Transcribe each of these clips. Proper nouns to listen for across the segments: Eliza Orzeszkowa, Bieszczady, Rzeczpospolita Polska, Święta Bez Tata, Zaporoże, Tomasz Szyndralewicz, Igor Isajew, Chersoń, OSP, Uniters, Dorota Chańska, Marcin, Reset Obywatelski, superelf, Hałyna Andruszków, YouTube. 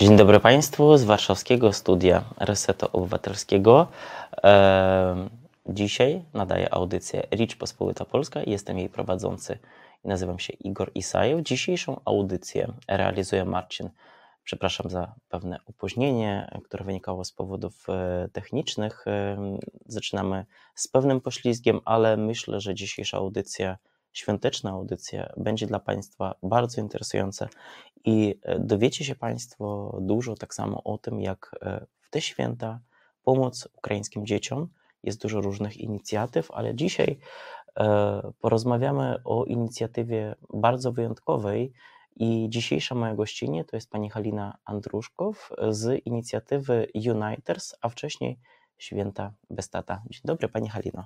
Dzień dobry Państwu z warszawskiego studia Resetu Obywatelskiego. Dzisiaj nadaję audycję Rzeczpospolita Polska. Jestem jej prowadzący i nazywam się Igor Isajew. Dzisiejszą audycję realizuje Marcin. Przepraszam za pewne opóźnienie, które wynikało z powodów technicznych. Zaczynamy z pewnym poślizgiem, ale myślę, że dzisiejsza audycja, świąteczna audycja, będzie dla Państwa bardzo interesująca i dowiecie się Państwo dużo tak samo o tym, jak w te święta pomóc ukraińskim dzieciom. Jest dużo różnych inicjatyw, ale dzisiaj porozmawiamy o inicjatywie bardzo wyjątkowej i dzisiejsza moja gościnie to jest pani Hałyna Andruszków z inicjatywy Uniters, a wcześniej Święta Bez Tata. Dzień dobry pani Hałyno.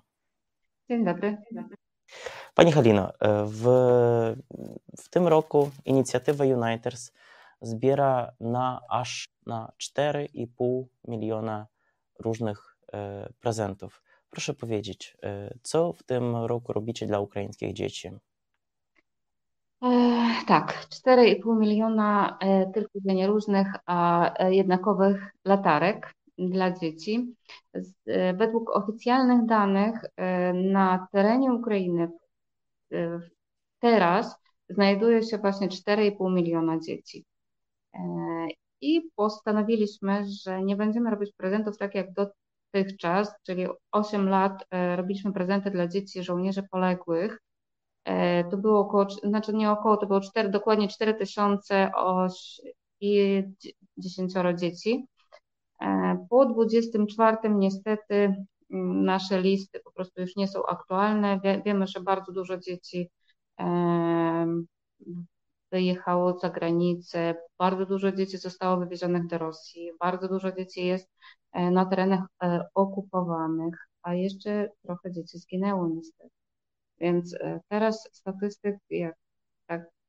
Dzień dobry. Pani Hałyno, w tym roku inicjatywa Uniters zbiera aż na 4,5 miliona różnych prezentów. Proszę powiedzieć, co w tym roku robicie dla ukraińskich dzieci? Tak, 4,5 miliona tylko nie różnych, a jednakowych latarek dla dzieci. Według oficjalnych danych na terenie Ukrainy teraz znajduje się właśnie 4,5 miliona dzieci. I postanowiliśmy, że nie będziemy robić prezentów tak jak dotychczas, czyli 8 lat robiliśmy prezenty dla dzieci żołnierzy poległych. To było około, znaczy nie około, to było dokładnie 4010 dzieci. Po 24 niestety nasze listy po prostu już nie są aktualne. Wiemy, że bardzo dużo dzieci wyjechało za granicę, bardzo dużo dzieci zostało wywiezionych do Rosji, bardzo dużo dzieci jest na terenach okupowanych, a jeszcze trochę dzieci zginęło niestety. Więc teraz statystyk,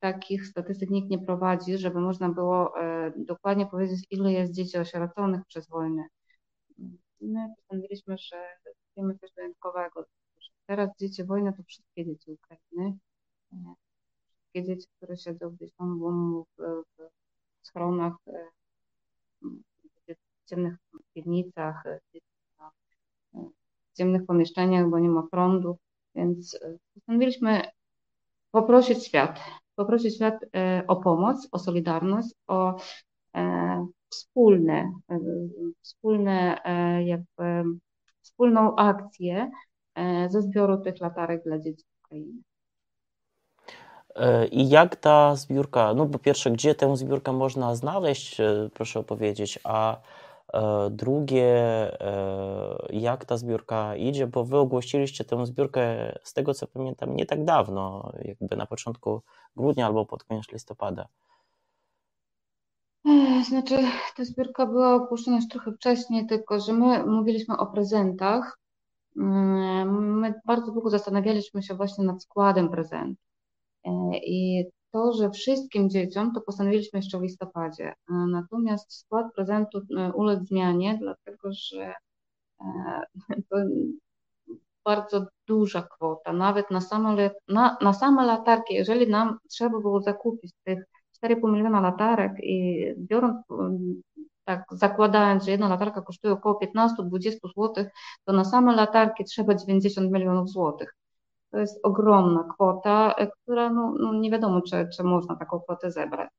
takich statystyk nikt nie prowadzi, żeby można było dokładnie powiedzieć, ile jest dzieci osieroconych przez wojnę. My postanowiliśmy, że zrobimy coś wyjątkowego. Teraz dzieci wojny to wszystkie dzieci Ukrainy. Wszystkie dzieci, które siedzą gdzieś tam w schronach, w ciemnych piwnicach, w ciemnych pomieszczeniach, bo nie ma prądu. Więc postanowiliśmy poprosić świat o pomoc, o solidarność, o wspólną akcję ze zbioru tych latarek dla dzieci w Ukrainie. I jak ta zbiórka, no po pierwsze, gdzie tę zbiórkę można znaleźć, proszę opowiedzieć, a drugie, jak ta zbiórka idzie, bo wy ogłosiliście tę zbiórkę, z tego co pamiętam, nie tak dawno, jakby na początku grudnia albo pod koniec listopada. Znaczy, ta zbiórka była ogłoszona już trochę wcześniej, tylko że my mówiliśmy o prezentach. My bardzo długo zastanawialiśmy się właśnie nad składem prezentu. I to, że wszystkim dzieciom, to postanowiliśmy jeszcze w listopadzie. Natomiast skład prezentu uległ zmianie, dlatego że to bardzo duża kwota. Nawet na same latarki, jeżeli nam trzeba było zakupić tych 4,5 miliona latarek i biorąc, tak zakładając, że jedna latarka kosztuje około 15-20 zł, to na same latarki trzeba 90 milionów złotych. To jest ogromna kwota, która no nie wiadomo, czy można taką kwotę zebrać.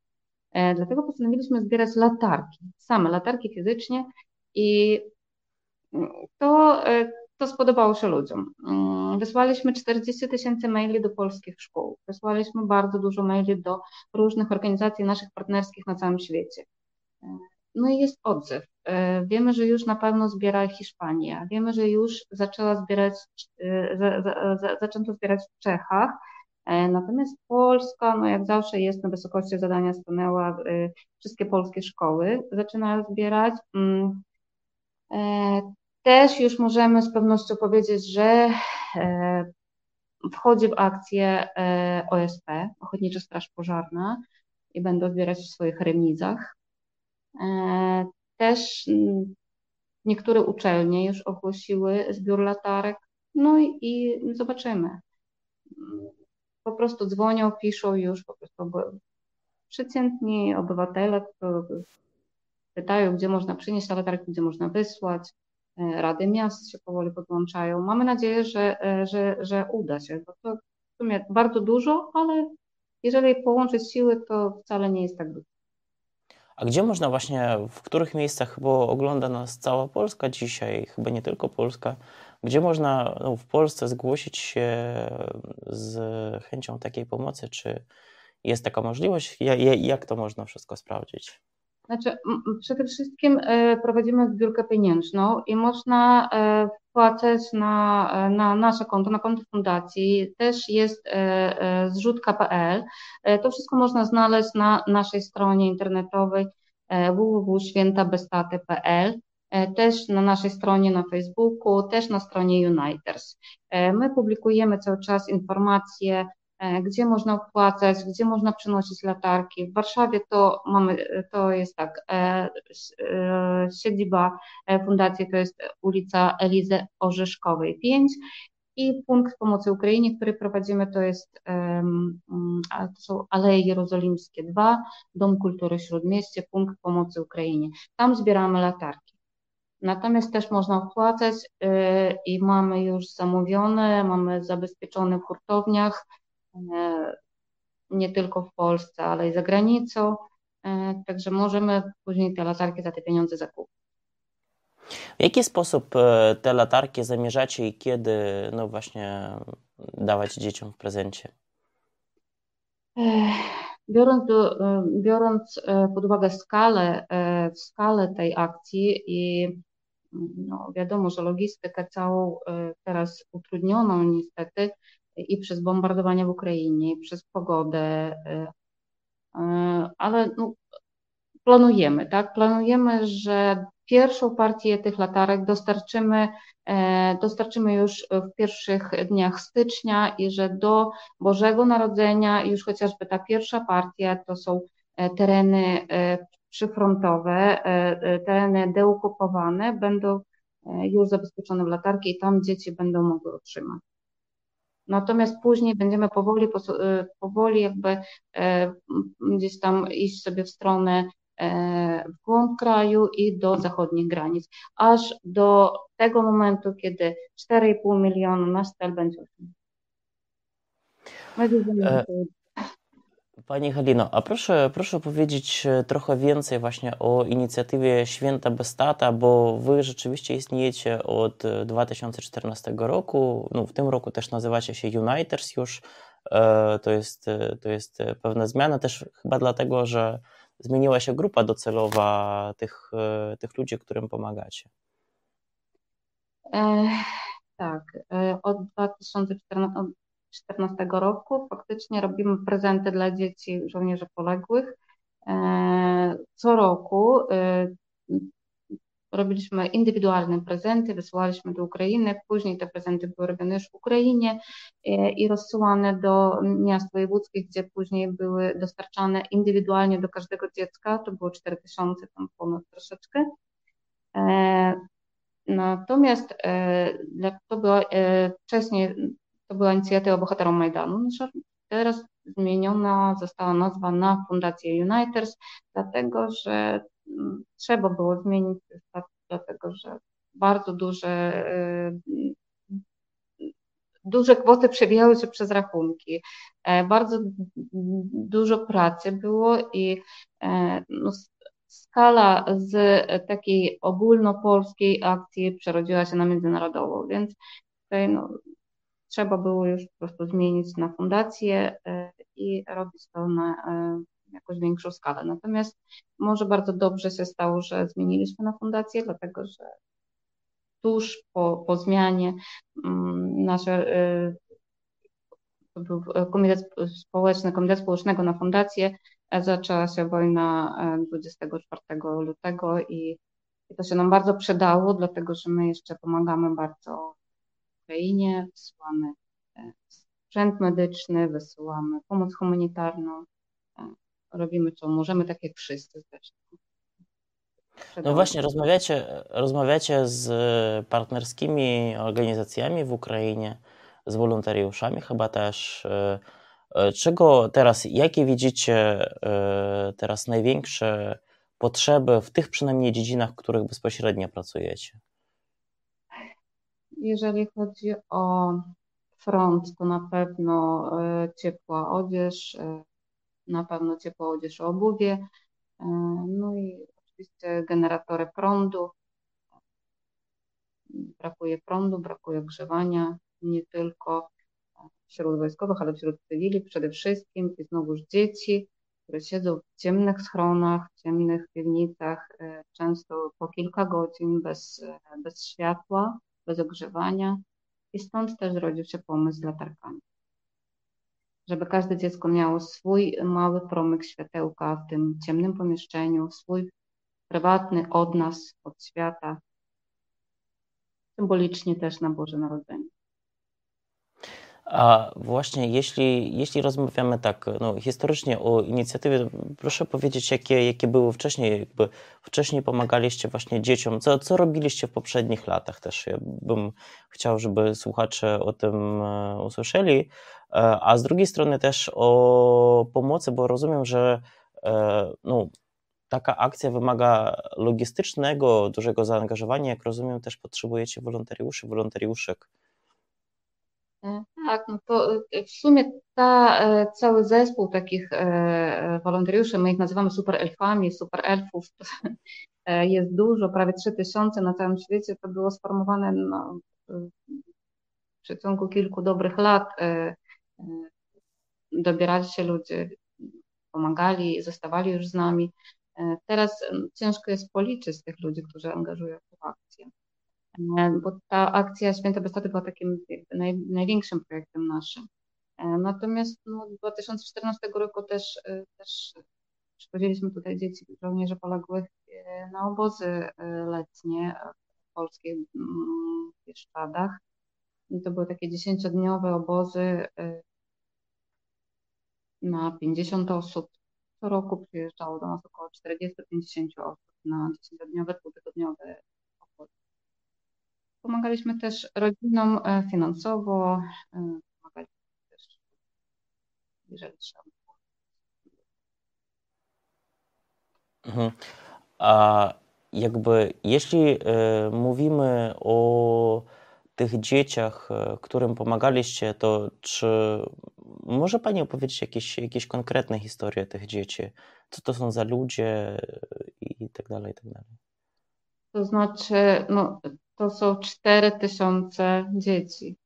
Dlatego postanowiliśmy zbierać latarki, same latarki fizycznie i to spodobało się ludziom. Wysłaliśmy 40 000 maili do polskich szkół, wysłaliśmy bardzo dużo maili do różnych organizacji naszych partnerskich na całym świecie. No i jest odzew. Wiemy, że już na pewno zbiera Hiszpania. Wiemy, że już zaczęto zbierać w Czechach. Natomiast Polska, no jak zawsze jest na wysokości zadania, stanęła. Wszystkie polskie szkoły zaczynają zbierać. Też już możemy z pewnością powiedzieć, że wchodzi w akcję OSP, Ochotnicza Straż Pożarna, i będą zbierać w swoich remizach. Też niektóre uczelnie już ogłosiły zbiór latarek, no i zobaczymy. Po prostu dzwonią, piszą już po prostu przeciętni obywatele, pytają, gdzie można przynieść latarki, gdzie można wysłać. Rady miast się powoli podłączają. Mamy nadzieję, że uda się. Bo to w sumie bardzo dużo, ale jeżeli połączyć siły, to wcale nie jest tak dużo. A gdzie można właśnie, w których miejscach, bo ogląda nas cała Polska dzisiaj, chyba nie tylko Polska, gdzie można w Polsce zgłosić się z chęcią takiej pomocy? Czy jest taka możliwość? Jak to można wszystko sprawdzić? Znaczy, przede wszystkim prowadzimy zbiórkę pieniężną i można wpłacać na nasze konto, na konto fundacji, też jest zrzutka.pl. To wszystko można znaleźć na naszej stronie internetowej www.świętabeztaty.pl, też na naszej stronie na Facebooku, też na stronie Uniters. My publikujemy cały czas informacje, gdzie można opłacać, gdzie można przynosić latarki. W Warszawie to jest tak, siedziba fundacji to jest ulica Elizy Orzeszkowej 5 i punkt pomocy Ukrainie, który prowadzimy, to są Aleje Jerozolimskie 2, Dom Kultury Śródmieście, punkt pomocy Ukrainie. Tam zbieramy latarki. Natomiast też można opłacać i mamy już zamówione, mamy zabezpieczone w hurtowniach, nie tylko w Polsce, ale i za granicą, także możemy później te latarki za te pieniądze zakupić. W jaki sposób te latarki zamierzacie i kiedy no właśnie dawać dzieciom w prezencie? Biorąc pod uwagę skalę tej akcji i no wiadomo, że logistykę całą teraz utrudnioną niestety, i przez bombardowania w Ukrainie, i przez pogodę, ale no, planujemy, tak? Planujemy, że pierwszą partię tych latarek dostarczymy już w pierwszych dniach stycznia i że do Bożego Narodzenia już chociażby ta pierwsza partia to są tereny przyfrontowe, tereny deokupowane, będą już zabezpieczone w latarki i tam dzieci będą mogły otrzymać. Natomiast później będziemy powoli jakby gdzieś tam iść sobie w stronę w głąb kraju i do zachodnich granic, aż do tego momentu, kiedy 4,5 miliona nasz cel będzie. Pani Halino, a proszę powiedzieć trochę więcej właśnie o inicjatywie Święta Bez Tata, bo Wy rzeczywiście istniejecie od 2014 roku, no w tym roku też nazywacie się Uniters już, to jest pewna zmiana też chyba dlatego, że zmieniła się grupa docelowa tych ludzi, którym pomagacie. Tak, od 2014 roku faktycznie robimy prezenty dla dzieci żołnierzy poległych. Co roku robiliśmy indywidualne prezenty, wysyłaliśmy do Ukrainy, później te prezenty były robione już w Ukrainie i rozsyłane do miast wojewódzkich, gdzie później były dostarczane indywidualnie do każdego dziecka, to było 4000, tam ponad troszeczkę. Natomiast to była inicjatywa Bohaterów Majdanu. Teraz zmieniona została nazwa na Fundację Uniters, dlatego że trzeba było zmienić, dlatego że bardzo duże kwoty przewijały się przez rachunki. Bardzo dużo pracy było i no, skala z takiej ogólnopolskiej akcji przerodziła się na międzynarodową, więc tutaj no, trzeba było już po prostu zmienić na fundację i robić to na jakąś większą skalę. Natomiast może bardzo dobrze się stało, że zmieniliśmy na fundację, dlatego że tuż po zmianie to był Komitet Społecznego na fundację, zaczęła się wojna 24 lutego i to się nam bardzo przydało, dlatego że my jeszcze pomagamy bardzo Ukrainie, wysyłamy sprzęt medyczny, wysyłamy pomoc humanitarną, robimy co możemy, tak jak wszyscy zresztą. No właśnie, rozmawiacie z partnerskimi organizacjami w Ukrainie, z wolontariuszami chyba też. Jakie widzicie teraz największe potrzeby w tych przynajmniej dziedzinach, w których bezpośrednio pracujecie? Jeżeli chodzi o front, to na pewno ciepła odzież, na pewno ciepła odzież, obuwie, no i oczywiście generatory prądu. Brakuje prądu, brakuje ogrzewania, nie tylko wśród wojskowych, ale wśród cywili przede wszystkim. I znowuż dzieci, które siedzą w ciemnych schronach, w ciemnych piwnicach, często po kilka godzin bez światła, bez ogrzewania. I stąd też rodził się pomysł z latarkami. Żeby każde dziecko miało swój mały promyk światełka w tym ciemnym pomieszczeniu, swój prywatny od nas, od świata. Symbolicznie też na Boże Narodzenie. A właśnie, jeśli rozmawiamy tak historycznie o inicjatywie, proszę powiedzieć, jakie były wcześniej, wcześniej pomagaliście właśnie dzieciom, co robiliście w poprzednich latach też. Ja bym chciał, żeby słuchacze o tym usłyszeli, a z drugiej strony też o pomocy, bo rozumiem, że taka akcja wymaga logistycznego, dużego zaangażowania. Jak rozumiem, też potrzebujecie wolontariuszy, wolontariuszek. Tak, to w sumie cały zespół takich wolontariuszy, my ich nazywamy superelfami, superelfów, jest dużo, prawie 3000 na całym świecie. To było sformowane w przeciągu kilku dobrych lat. Dobierali się ludzie, pomagali, zostawali już z nami. Teraz ciężko jest policzyć tych ludzi, którzy angażują w tę akcję, bo ta akcja Święta Bez Tata była takim największym projektem naszym. Natomiast od 2014 roku też przywodziliśmy tutaj dzieci, żołnierzy poległych na obozy letnie w polskich Bieszczadach. I to były takie 10-dniowe obozy na 50 osób. Co roku przyjeżdżało do nas około 40-50 osób na 10-dniowe, dwutygodniowe obozy. Pomagaliśmy też rodzinom finansowo, pomagaliśmy też, jeżeli trzeba. Mhm. A jeśli mówimy o tych dzieciach, którym pomagaliście, to czy może Pani opowiedzieć jakieś konkretne historie tych dzieci? Co to są za ludzie i tak dalej, i tak dalej? To znaczy, to są 4000 dzieci.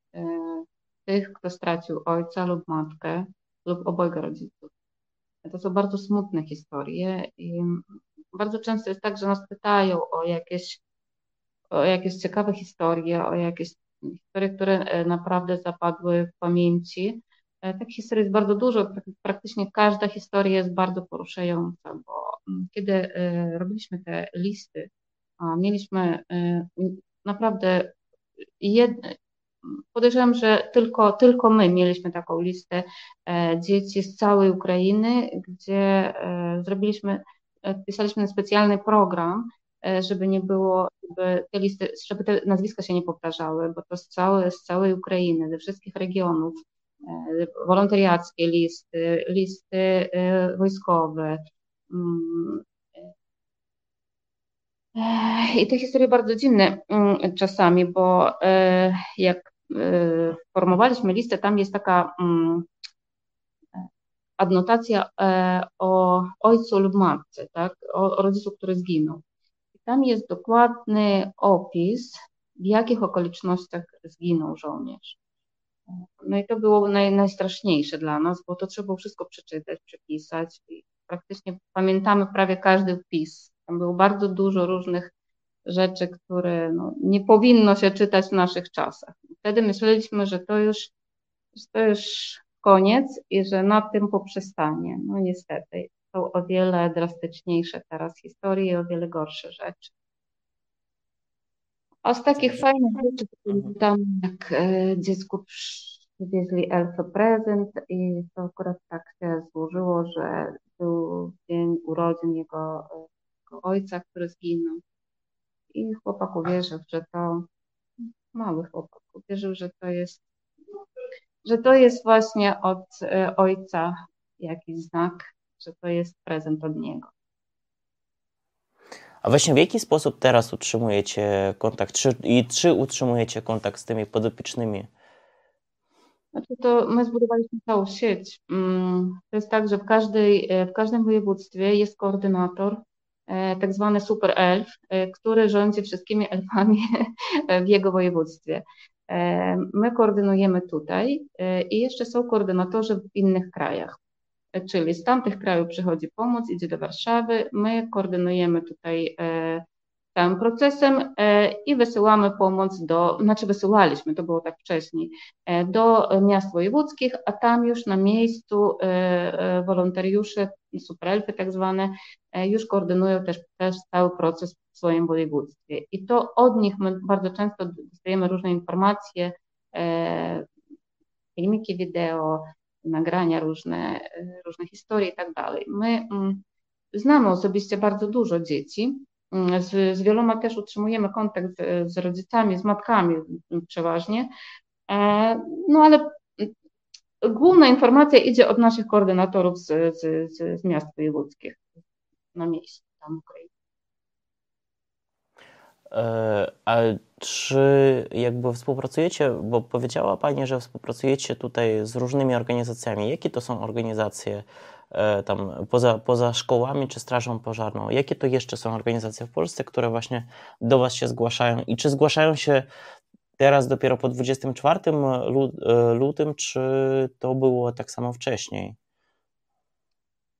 Tych, kto stracił ojca lub matkę lub obojga rodziców. To są bardzo smutne historie i bardzo często jest tak, że nas pytają o jakieś ciekawe historie, o jakieś historie, które naprawdę zapadły w pamięci. Takich historii jest bardzo dużo, praktycznie każda historia jest bardzo poruszająca, bo kiedy robiliśmy te listy, mieliśmy naprawdę podejrzewam, że tylko my mieliśmy taką listę dzieci z całej Ukrainy, gdzie pisaliśmy specjalny program, żeby nie było, żeby te nazwiska się nie powtarzały, bo to z całej Ukrainy, ze wszystkich regionów, wolontariackie listy, listy wojskowe. I te historie bardzo dziwne czasami, bo jak formowaliśmy listę, tam jest taka adnotacja o ojcu lub matce, tak? O rodzicu, który zginął. Tam jest dokładny opis, w jakich okolicznościach zginął żołnierz. I to było najstraszniejsze dla nas, bo to trzeba było wszystko przeczytać, przepisać i praktycznie pamiętamy prawie każdy wpis. Tam było bardzo dużo różnych rzeczy, które nie powinno się czytać w naszych czasach. Wtedy myśleliśmy, że to już koniec i że na tym poprzestanie. Niestety. Są o wiele drastyczniejsze teraz historie i o wiele gorsze rzeczy. A z takich fajnych rzeczy, tam jak dziecku przywieźli elfę prezent i to akurat tak się złożyło, że był dzień urodzin jego ojca, który zginął. I chłopak uwierzył, że to, mały chłopak uwierzył, że to jest właśnie od ojca jakiś znak, że to jest prezent od niego. A właśnie w jaki sposób teraz utrzymujecie kontakt? Czy utrzymujecie kontakt z tymi podopiecznymi? Znaczy to my zbudowaliśmy całą sieć. To jest tak, że w każdym województwie jest koordynator, tak zwany super elf, który rządzi wszystkimi elfami w jego województwie. My koordynujemy tutaj i jeszcze są koordynatorzy w innych krajach, czyli z tamtych krajów przychodzi pomoc, idzie do Warszawy, my koordynujemy tutaj tym procesem i wysyłamy pomoc wysyłaliśmy, to było tak wcześniej, do miast wojewódzkich, a tam już na miejscu wolontariusze, superelfy tak zwane, już koordynują też cały proces w swoim województwie. I to od nich my bardzo często dostajemy różne informacje, filmiki wideo, nagrania różne historie i tak dalej. My znamy osobiście bardzo dużo dzieci, z wieloma też utrzymujemy kontakt z rodzicami, z matkami przeważnie, no ale główna informacja idzie od naszych koordynatorów z miast wojewódzkich na miejscu tam w Ukrainie. A czy jakby współpracujecie, bo powiedziała Pani, że współpracujecie tutaj z różnymi organizacjami. Jakie to są organizacje tam poza szkołami czy strażą pożarną? Jakie to jeszcze są organizacje w Polsce, które właśnie do Was się zgłaszają? I czy zgłaszają się teraz dopiero po 24 lutym, czy to było tak samo wcześniej?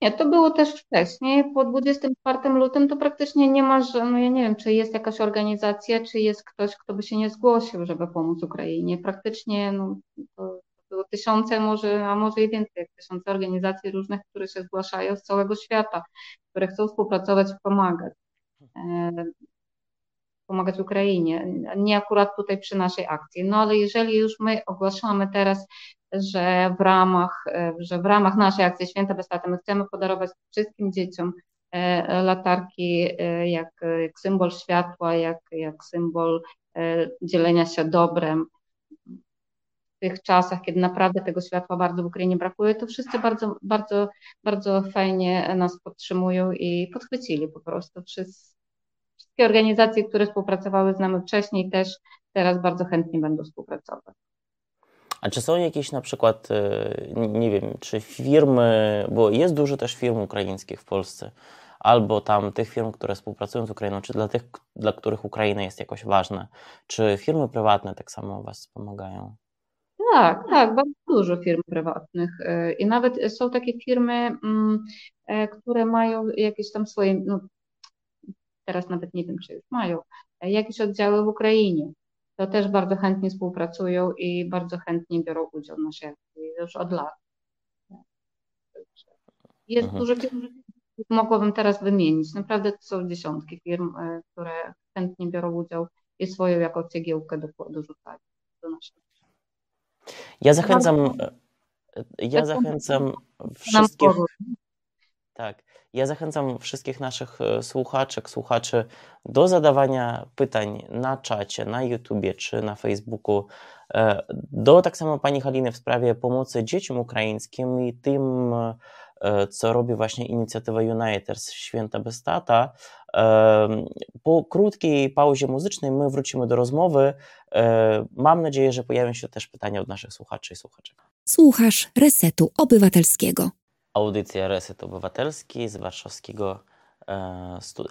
Nie, to było też wcześniej, po 24 lutym to praktycznie nie ma, no ja nie wiem, czy jest jakaś organizacja, czy jest ktoś, kto by się nie zgłosił, żeby pomóc Ukrainie. Praktycznie no, to było tysiące, może i więcej, jak tysiące organizacji różnych, które się zgłaszają z całego świata, które chcą współpracować, pomagać Ukrainie, nie akurat tutaj przy naszej akcji. No ale jeżeli już my ogłaszamy teraz, że w ramach naszej akcji Święta Bez Tata my chcemy podarować wszystkim dzieciom latarki jak symbol światła, jak symbol dzielenia się dobrem. W tych czasach, kiedy naprawdę tego światła bardzo w Ukrainie brakuje, to wszyscy bardzo, bardzo, bardzo fajnie nas podtrzymują i podchwycili po prostu. Wszystkie organizacje, które współpracowały z nami wcześniej, też teraz bardzo chętnie będą współpracować. A czy są jakieś na przykład, nie wiem, czy firmy, bo jest dużo też firm ukraińskich w Polsce, albo tam tych firm, które współpracują z Ukrainą, czy dla tych, dla których Ukraina jest jakoś ważna, czy firmy prywatne tak samo Was wspomagają? Tak, bardzo dużo firm prywatnych i nawet są takie firmy, które mają jakieś tam swoje, no teraz nawet nie wiem, czy już mają, jakieś oddziały w Ukrainie. To też bardzo chętnie współpracują i bardzo chętnie biorą udział w naszej akcji już od lat. Jest dużo firm, mogłabym teraz wymienić. Naprawdę to są dziesiątki firm, które chętnie biorą udział i swoją jako cegiełkę dorzucają do naszej. Ja zachęcam wszystkich. Tak. Ja zachęcam wszystkich naszych słuchaczy do zadawania pytań na czacie, na YouTubie czy na Facebooku do tak samo Pani Haliny w sprawie pomocy dzieciom ukraińskim i tym, co robi właśnie inicjatywa Uniters Święta Bez Tata. Po krótkiej pauzie muzycznej my wrócimy do rozmowy. Mam nadzieję, że pojawią się też pytania od naszych słuchaczy i słuchaczek. Słuchasz Resetu Obywatelskiego. Audycja Reset Obywatelski z warszawskiego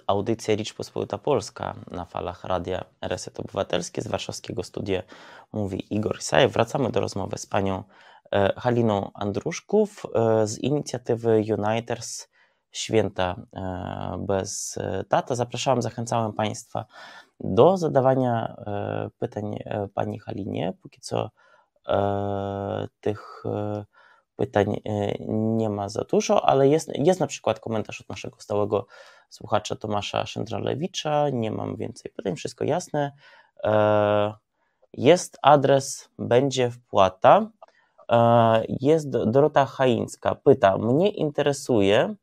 audycja Rzeczpospolita Polska na falach radia Reset Obywatelski z warszawskiego studia mówi Igor Isajew. Wracamy do rozmowy z Panią Hałyną Andruszków z inicjatywy Uniters Święta Bez Tata. Zapraszałem, zachęcałem Państwa do zadawania pytań Pani Hałynie. Póki co tych pytań nie ma za dużo, ale jest na przykład komentarz od naszego stałego słuchacza Tomasza Szyndralewicza. Nie mam więcej pytań, wszystko jasne. Jest adres, będzie wpłata. Jest Dorota Chańska, pyta, mnie interesuje,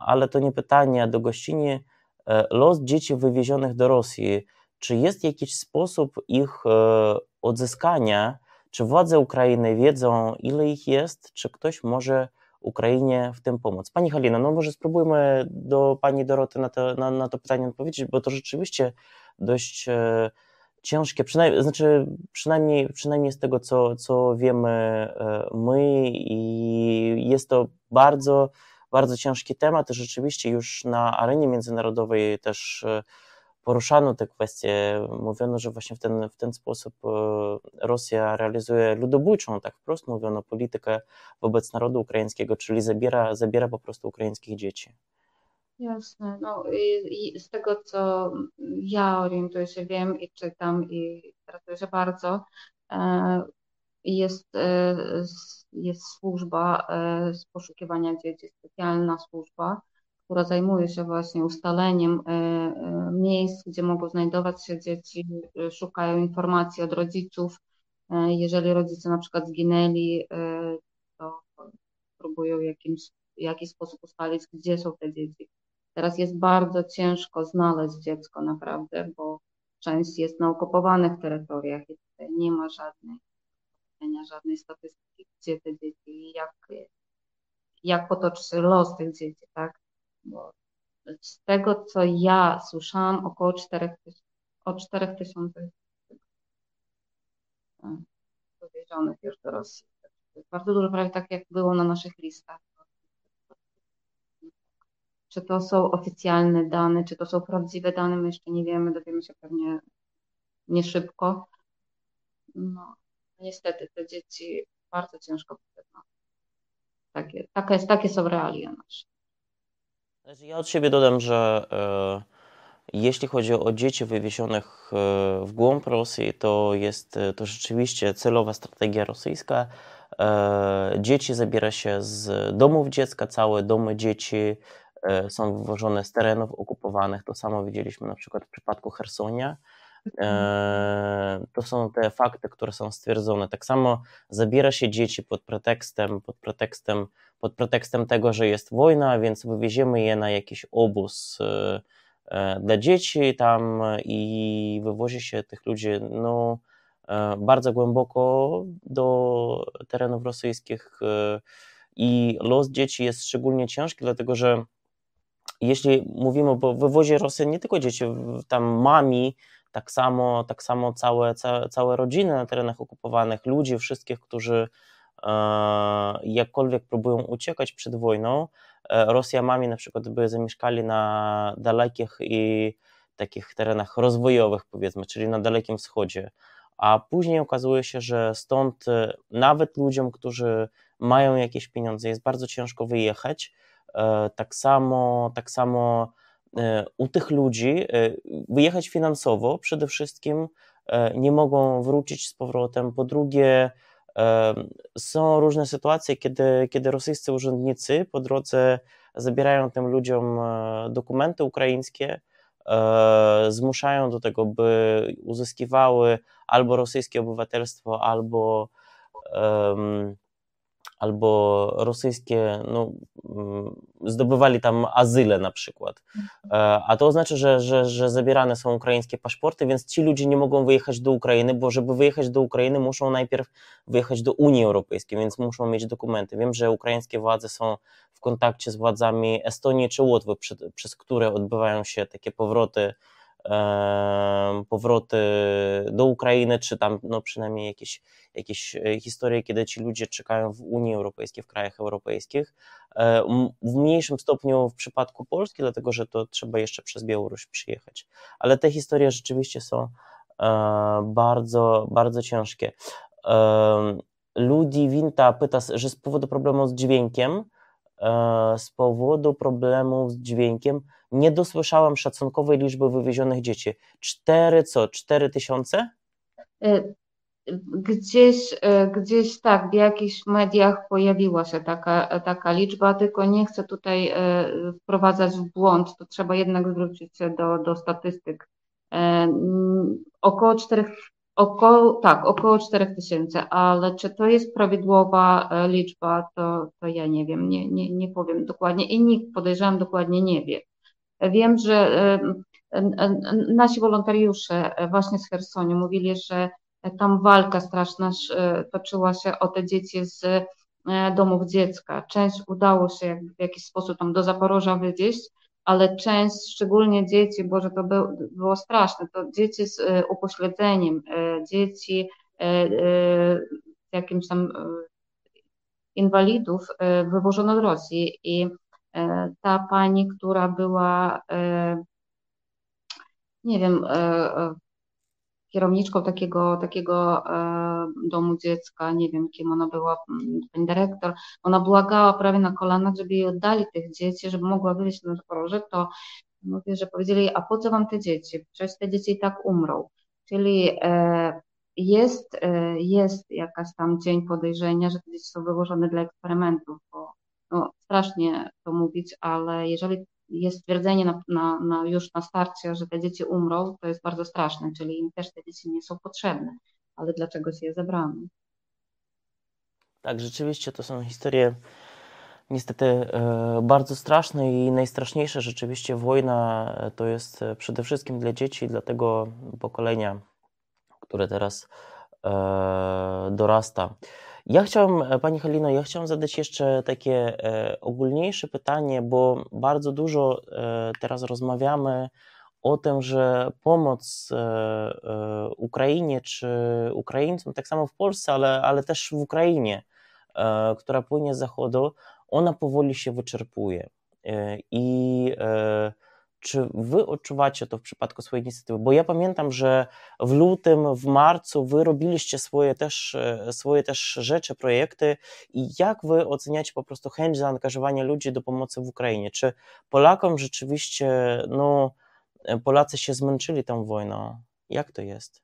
ale to nie pytanie do gościni, los dzieci wywiezionych do Rosji. Czy jest jakiś sposób ich odzyskania? Czy władze Ukrainy wiedzą, ile ich jest? Czy ktoś może Ukrainie w tym pomóc. Pani Halina, no może spróbujmy do Pani Doroty na to pytanie odpowiedzieć, bo to rzeczywiście dość ciężkie, przynajmniej z tego, co wiemy my, i jest to bardzo, bardzo ciężki temat. Rzeczywiście już na arenie międzynarodowej też poruszano te kwestie, mówiono, że właśnie w ten sposób Rosja realizuje ludobójczą, tak wprost mówiono, politykę wobec narodu ukraińskiego, czyli zabiera po prostu ukraińskich dzieci. Jasne, no i z tego, co ja orientuję się, wiem i czytam i pracuję się bardzo, jest służba z poszukiwania dzieci, specjalna służba, która zajmuje się właśnie ustaleniem miejsc, gdzie mogą znajdować się dzieci, szukają informacji od rodziców. Jeżeli rodzice na przykład zginęli, to próbują w jakiś sposób ustalić, gdzie są te dzieci. Teraz jest bardzo ciężko znaleźć dziecko naprawdę, bo część jest na okupowanych terytoriach i tutaj nie ma żadnej statystyki, gdzie te dzieci i jak potoczy się los tych dzieci, tak? Bo z tego, co ja słyszałam, około 4 tysięcy podejrzanych już do Rosji. Bardzo dużo, prawie tak jak było na naszych listach. Czy to są oficjalne dane, czy to są prawdziwe dane, my jeszcze nie wiemy, dowiemy się pewnie nie szybko. No, niestety te dzieci bardzo ciężko potrzebne. Takie są realia nasze. Ja od siebie dodam, że jeśli chodzi o dzieci wywiezionych w głąb Rosji, to jest to rzeczywiście celowa strategia rosyjska. Dzieci zabiera się z domów dziecka, całe domy dzieci są wywożone z terenów okupowanych. To samo widzieliśmy na przykład w przypadku Chersonia. To są te fakty, które są stwierdzone. Tak samo zabiera się dzieci pod pretekstem tego, że jest wojna, więc wywieziemy je na jakiś obóz dla dzieci tam i wywozi się tych ludzi no, bardzo głęboko do terenów rosyjskich. I los dzieci jest szczególnie ciężki, dlatego że jeśli mówimy, bo wywozi Rosjan nie tylko dzieci, tam mami, tak samo całe rodziny na terenach okupowanych, ludzi, wszystkich, którzy jakkolwiek próbują uciekać przed wojną. Rosja mami na przykład by zamieszkali na dalekich i takich terenach rozwojowych, powiedzmy, czyli na Dalekim Wschodzie, a później okazuje się, że stąd nawet ludziom, którzy mają jakieś pieniądze, jest bardzo ciężko wyjechać. Tak samo u tych ludzi wyjechać finansowo przede wszystkim nie mogą wrócić z powrotem. Po drugie, są różne sytuacje, kiedy rosyjscy urzędnicy po drodze zabierają tym ludziom dokumenty ukraińskie, zmuszają do tego, by uzyskiwały albo rosyjskie obywatelstwo, albo rosyjskie, no, zdobywali tam azyle na przykład. A to oznacza, że zabierane są ukraińskie paszporty, więc ci ludzie nie mogą wyjechać do Ukrainy, bo żeby wyjechać do Ukrainy, muszą najpierw wyjechać do Unii Europejskiej, więc muszą mieć dokumenty. Wiem, że ukraińskie władze są w kontakcie z władzami Estonii czy Łotwy, przez które odbywają się takie powroty do Ukrainy, czy tam no, przynajmniej jakieś historie, kiedy ci ludzie czekają w Unii Europejskiej, w krajach europejskich. W mniejszym stopniu w przypadku Polski, dlatego że to trzeba jeszcze przez Białoruś przyjechać. Ale te historie rzeczywiście są bardzo, bardzo ciężkie. Ludwinta pyta, że z powodu problemu z dźwiękiem, nie dosłyszałem szacunkowej liczby wywiezionych dzieci. 4 tysiące? Gdzieś tak, w jakichś mediach pojawiła się taka liczba, tylko nie chcę tutaj wprowadzać w błąd, to trzeba jednak zwrócić się do statystyk. Około 4 tysięcy, ale czy to jest prawidłowa liczba, to ja nie wiem, nie powiem dokładnie i nikt, podejrzewam, dokładnie nie wie. Wiem, że nasi wolontariusze właśnie z Chersoniu mówili, że tam walka straszna toczyła się o te dzieci z domów dziecka. Część udało się w jakiś sposób tam do Zaporoża wyjść, ale część, szczególnie dzieci, Boże, to było straszne, to dzieci z upośledzeniem, dzieci jakimś tam inwalidów wywożono do Rosji i ta pani, która była, nie wiem, kierowniczką takiego domu dziecka, nie wiem kim ona była, pani dyrektor, ona błagała prawie na kolanach, żeby jej oddali tych dzieci, żeby mogła wyjść na Zaporoże, to mówię, że powiedzieli jej, a po co wam te dzieci? Przecież te dzieci i tak umrą. Czyli jest jakaś tam cień podejrzenia, że te dzieci są wyłożone dla eksperymentów, bo no, strasznie to mówić, ale jeżeli jest stwierdzenie już na starcie, że te dzieci umrą, to jest bardzo straszne, czyli im też te dzieci nie są potrzebne, ale dlaczego się je zabrano? Tak, rzeczywiście to są historie niestety bardzo straszne i najstraszniejsze rzeczywiście wojna to jest przede wszystkim dla dzieci, dla tego pokolenia, które teraz dorasta. Pani Halino, chciałam zadać jeszcze takie ogólniejsze pytanie, bo bardzo dużo teraz rozmawiamy o tym, że pomoc Ukrainie czy Ukraińcom, tak samo w Polsce, ale też w Ukrainie, która płynie z Zachodu, ona powoli się wyczerpuje. I czy wy odczuwacie to w przypadku swojej inicjatywy? Bo ja pamiętam, że w lutym, w marcu wy robiliście swoje też rzeczy, projekty i jak wy oceniacie po prostu chęć zaangażowania ludzi do pomocy w Ukrainie? Czy Polakom rzeczywiście, Polacy się zmęczyli tą wojną? Jak to jest?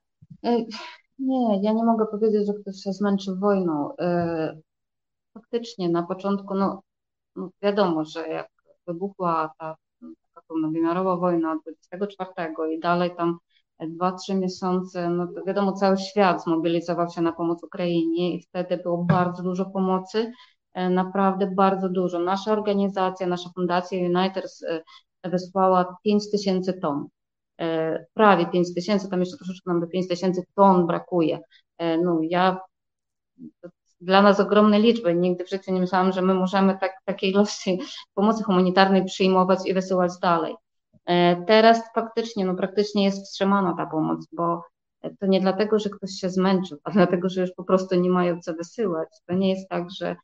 Nie, ja nie mogę powiedzieć, że ktoś się zmęczy wojną. Faktycznie na początku, wiadomo, że jak wybuchła ta pełnowymiarowa wojna 24 i dalej tam 2-3 miesiące, to wiadomo, cały świat zmobilizował się na pomoc Ukrainie i wtedy było bardzo dużo pomocy, naprawdę bardzo dużo. Nasza organizacja, nasza fundacja Uniters wysłała 5000 ton, prawie 5000, tam jeszcze troszeczkę nam do 5000 ton brakuje. Dla nas ogromne liczby. Nigdy w życiu nie myślałam, że my możemy takiej ilości pomocy humanitarnej przyjmować i wysyłać dalej. Teraz faktycznie, praktycznie jest wstrzymana ta pomoc, bo to nie dlatego, że ktoś się zmęczył, a dlatego, że już po prostu nie mają co wysyłać. To nie jest tak, że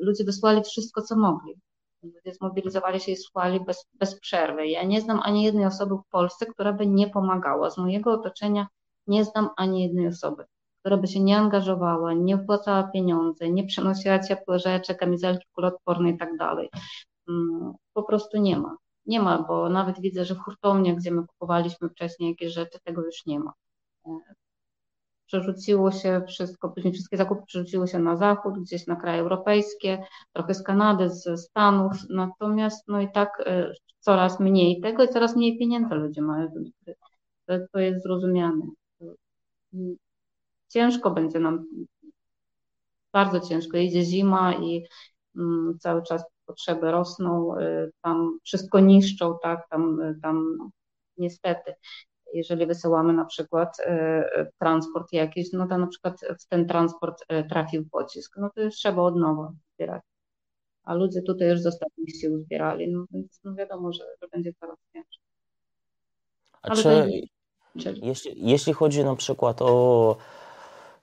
ludzie wysłali wszystko, co mogli. Ludzie zmobilizowali się i słuchali bez przerwy. Ja nie znam ani jednej osoby w Polsce, która by nie pomagała. Z mojego otoczenia nie znam ani jednej osoby, która by się nie angażowała, nie wpłacała pieniądze, nie przenosiła ciepłe rzeczy, kamizelki kuloodporne i tak dalej. Po prostu nie ma. Nie ma, bo nawet widzę, że w hurtowniach, gdzie my kupowaliśmy wcześniej jakieś rzeczy, tego już nie ma. Przerzuciło się wszystko, później wszystkie zakupy przerzuciły się na zachód, gdzieś na kraje europejskie, trochę z Kanady, ze Stanów, natomiast i tak coraz mniej tego i coraz mniej pieniędzy ludzie mają. To jest zrozumiane. Ciężko będzie nam, bardzo ciężko, idzie zima i cały czas potrzeby rosną, tam wszystko niszczą, tak, tam niestety, jeżeli wysyłamy na przykład transport jakiś, to na przykład w ten transport trafił pocisk, to już trzeba od nowa zbierać, a ludzie tutaj już z ostatnich sił zbierali, więc wiadomo, że będzie coraz ciężko. Jeśli chodzi na przykład o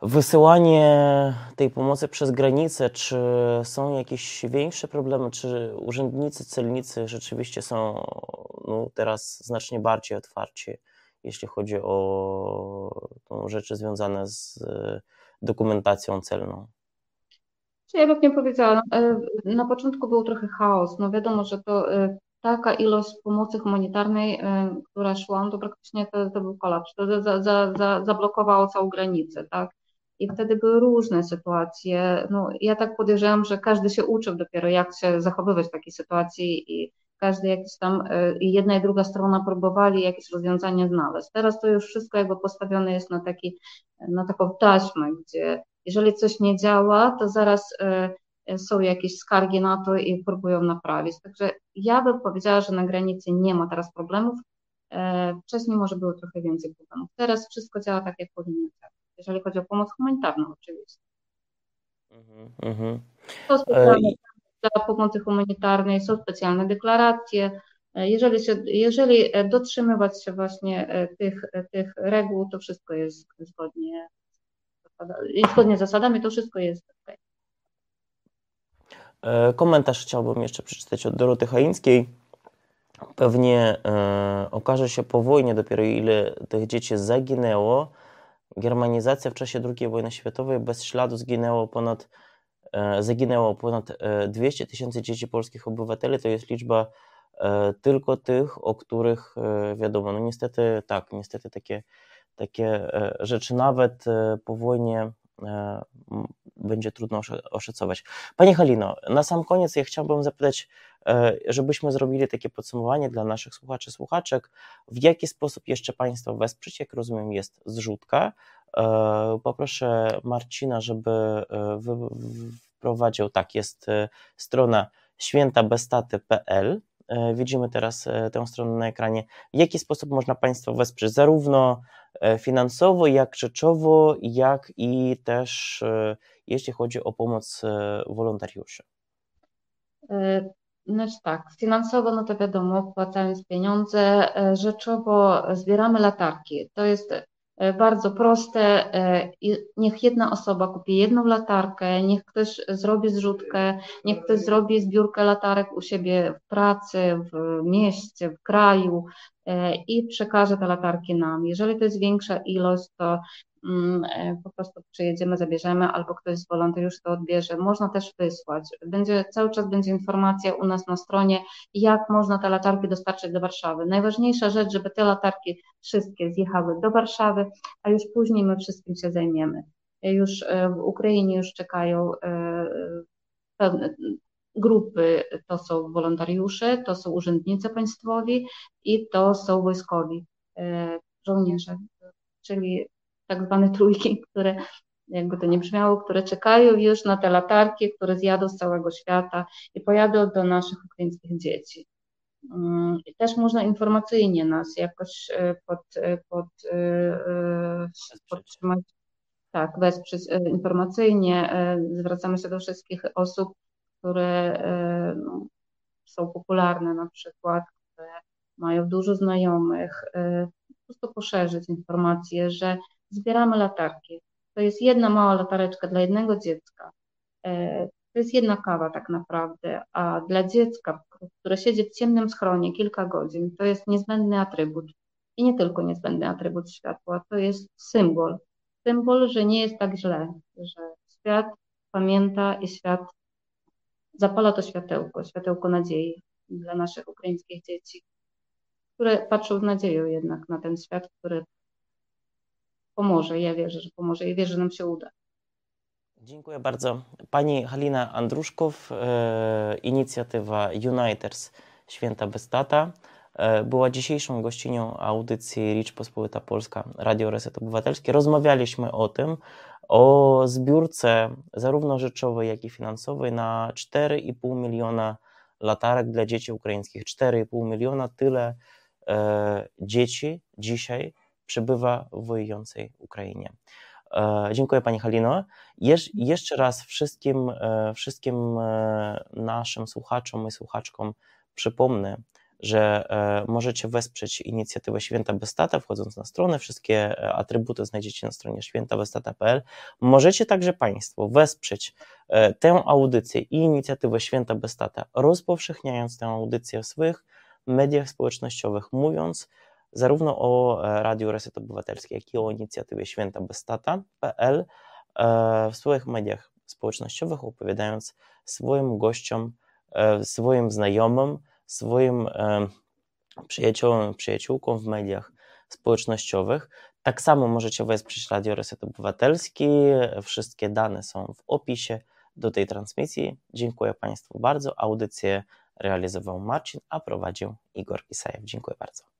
wysyłanie tej pomocy przez granicę, czy są jakieś większe problemy, czy urzędnicy, celnicy rzeczywiście są teraz znacznie bardziej otwarci, jeśli chodzi o rzeczy związane z dokumentacją celną? Ja bym nie powiedziała. Na początku był trochę chaos. Wiadomo, że to taka ilość pomocy humanitarnej, która szła, to praktycznie to był kolaps, to zablokowało całą granicę, tak? I wtedy były różne sytuacje. Ja tak podejrzewam, że każdy się uczył dopiero, jak się zachowywać w takiej sytuacji i każdy jakiś tam, i jedna i druga strona próbowali jakieś rozwiązania znaleźć. Teraz to już wszystko jakby postawione jest na taką taśmę, gdzie jeżeli coś nie działa, to zaraz są jakieś skargi na to i próbują naprawić. Także ja bym powiedziała, że na granicy nie ma teraz problemów. Wcześniej może było trochę więcej problemów. Teraz wszystko działa tak, jak powinno. Jeżeli chodzi o pomoc humanitarną, oczywiście. Są specjalne dla pomocy humanitarnej, są specjalne deklaracje. Jeżeli dotrzymywać się właśnie tych reguł, to wszystko jest zgodnie z zasadami, to wszystko jest ok. Komentarz chciałbym jeszcze przeczytać od Doroty Chańskiej. Pewnie okaże się po wojnie dopiero, ile tych dzieci zaginęło. Germanizacja w czasie II wojny światowej, bez śladu zaginęło ponad 200 tysięcy dzieci polskich obywateli. To jest liczba tylko tych, o których wiadomo. No niestety tak, niestety takie rzeczy nawet po wojnie będzie trudno oszacować. Pani Halino, na sam koniec ja chciałbym zapytać, żebyśmy zrobili takie podsumowanie dla naszych słuchaczy, słuchaczek, w jaki sposób jeszcze Państwo wesprzeć, jak rozumiem jest zrzutka. Poproszę Marcina, żeby wprowadził, tak, jest strona świętabeztaty.pl. Widzimy teraz tę stronę na ekranie. W jaki sposób można Państwo wesprzeć zarówno finansowo, jak rzeczowo, jak i też jeśli chodzi o pomoc wolontariuszy? Znaczy tak, finansowo no to wiadomo, wpłacając pieniądze, rzeczowo zbieramy latarki. To jest bardzo proste, niech jedna osoba kupi jedną latarkę, niech ktoś zrobi zrzutkę, niech ktoś zrobi zbiórkę latarek u siebie w pracy, w mieście, w kraju i przekaże te latarki nam. Jeżeli to jest większa ilość, to po prostu przyjedziemy, zabierzemy, albo ktoś z wolontariuszy to odbierze. Można też wysłać. Cały czas będzie informacja u nas na stronie, jak można te latarki dostarczyć do Warszawy. Najważniejsza rzecz, żeby te latarki wszystkie zjechały do Warszawy, a już później my wszystkim się zajmiemy. Już w Ukrainie już czekają pewne grupy, to są wolontariusze, to są urzędnicy państwowi i to są wojskowi żołnierze, czyli tak zwane trójki, które, jakby to nie brzmiało, które czekają już na te latarki, które zjadą z całego świata i pojadą do naszych ukraińskich dzieci. I też można informacyjnie nas jakoś podtrzymać, tak, wesprzeć informacyjnie. Zwracamy się do wszystkich osób, które no, są popularne na przykład, które mają dużo znajomych, po prostu poszerzyć informację, że zbieramy latarki. To jest jedna mała latareczka dla jednego dziecka. To jest jedna kawa tak naprawdę, a dla dziecka, które siedzi w ciemnym schronie kilka godzin, to jest niezbędny atrybut. I nie tylko niezbędny atrybut światła, to jest symbol. Symbol, że nie jest tak źle, że świat pamięta i świat zapala to światełko, światełko nadziei dla naszych ukraińskich dzieci, które patrzą z nadzieją jednak na ten świat, który pomoże, ja wierzę, że pomoże i wierzę, że nam się uda. Dziękuję bardzo. Pani Hałyna Andruszków, inicjatywa Uniters Święta Bez Tata, była dzisiejszą gościnią audycji Rzeczpospolita Polska, Radio Reset Obywatelski. Rozmawialiśmy o tym, o zbiórce zarówno rzeczowej, jak i finansowej na 4,5 miliona latarek dla dzieci ukraińskich. 4,5 miliona, tyle dzieci dzisiaj przybywa w wojującej Ukrainie. Dziękuję Pani Hałyno. Jeszcze raz wszystkim naszym słuchaczom i słuchaczkom przypomnę, że możecie wesprzeć inicjatywę Święta Bez Tata, wchodząc na stronę. Wszystkie atrybuty znajdziecie na stronie świętabeztata.pl. Możecie także Państwo wesprzeć tę audycję i inicjatywę Święta Bez Tata, rozpowszechniając tę audycję w swoich mediach społecznościowych, mówiąc zarówno o Radiu Reset Obywatelski, jak i o inicjatywie świętabeztata.pl w swoich mediach społecznościowych, opowiadając swoim gościom, swoim znajomym, swoim przyjaciołom, przyjaciółkom w mediach społecznościowych. Tak samo możecie wesprzeć Radio Reset Obywatelski. Wszystkie dane są w opisie do tej transmisji. Dziękuję Państwu bardzo. Audycję realizował Marcin, a prowadził Igor Isajew. Dziękuję bardzo.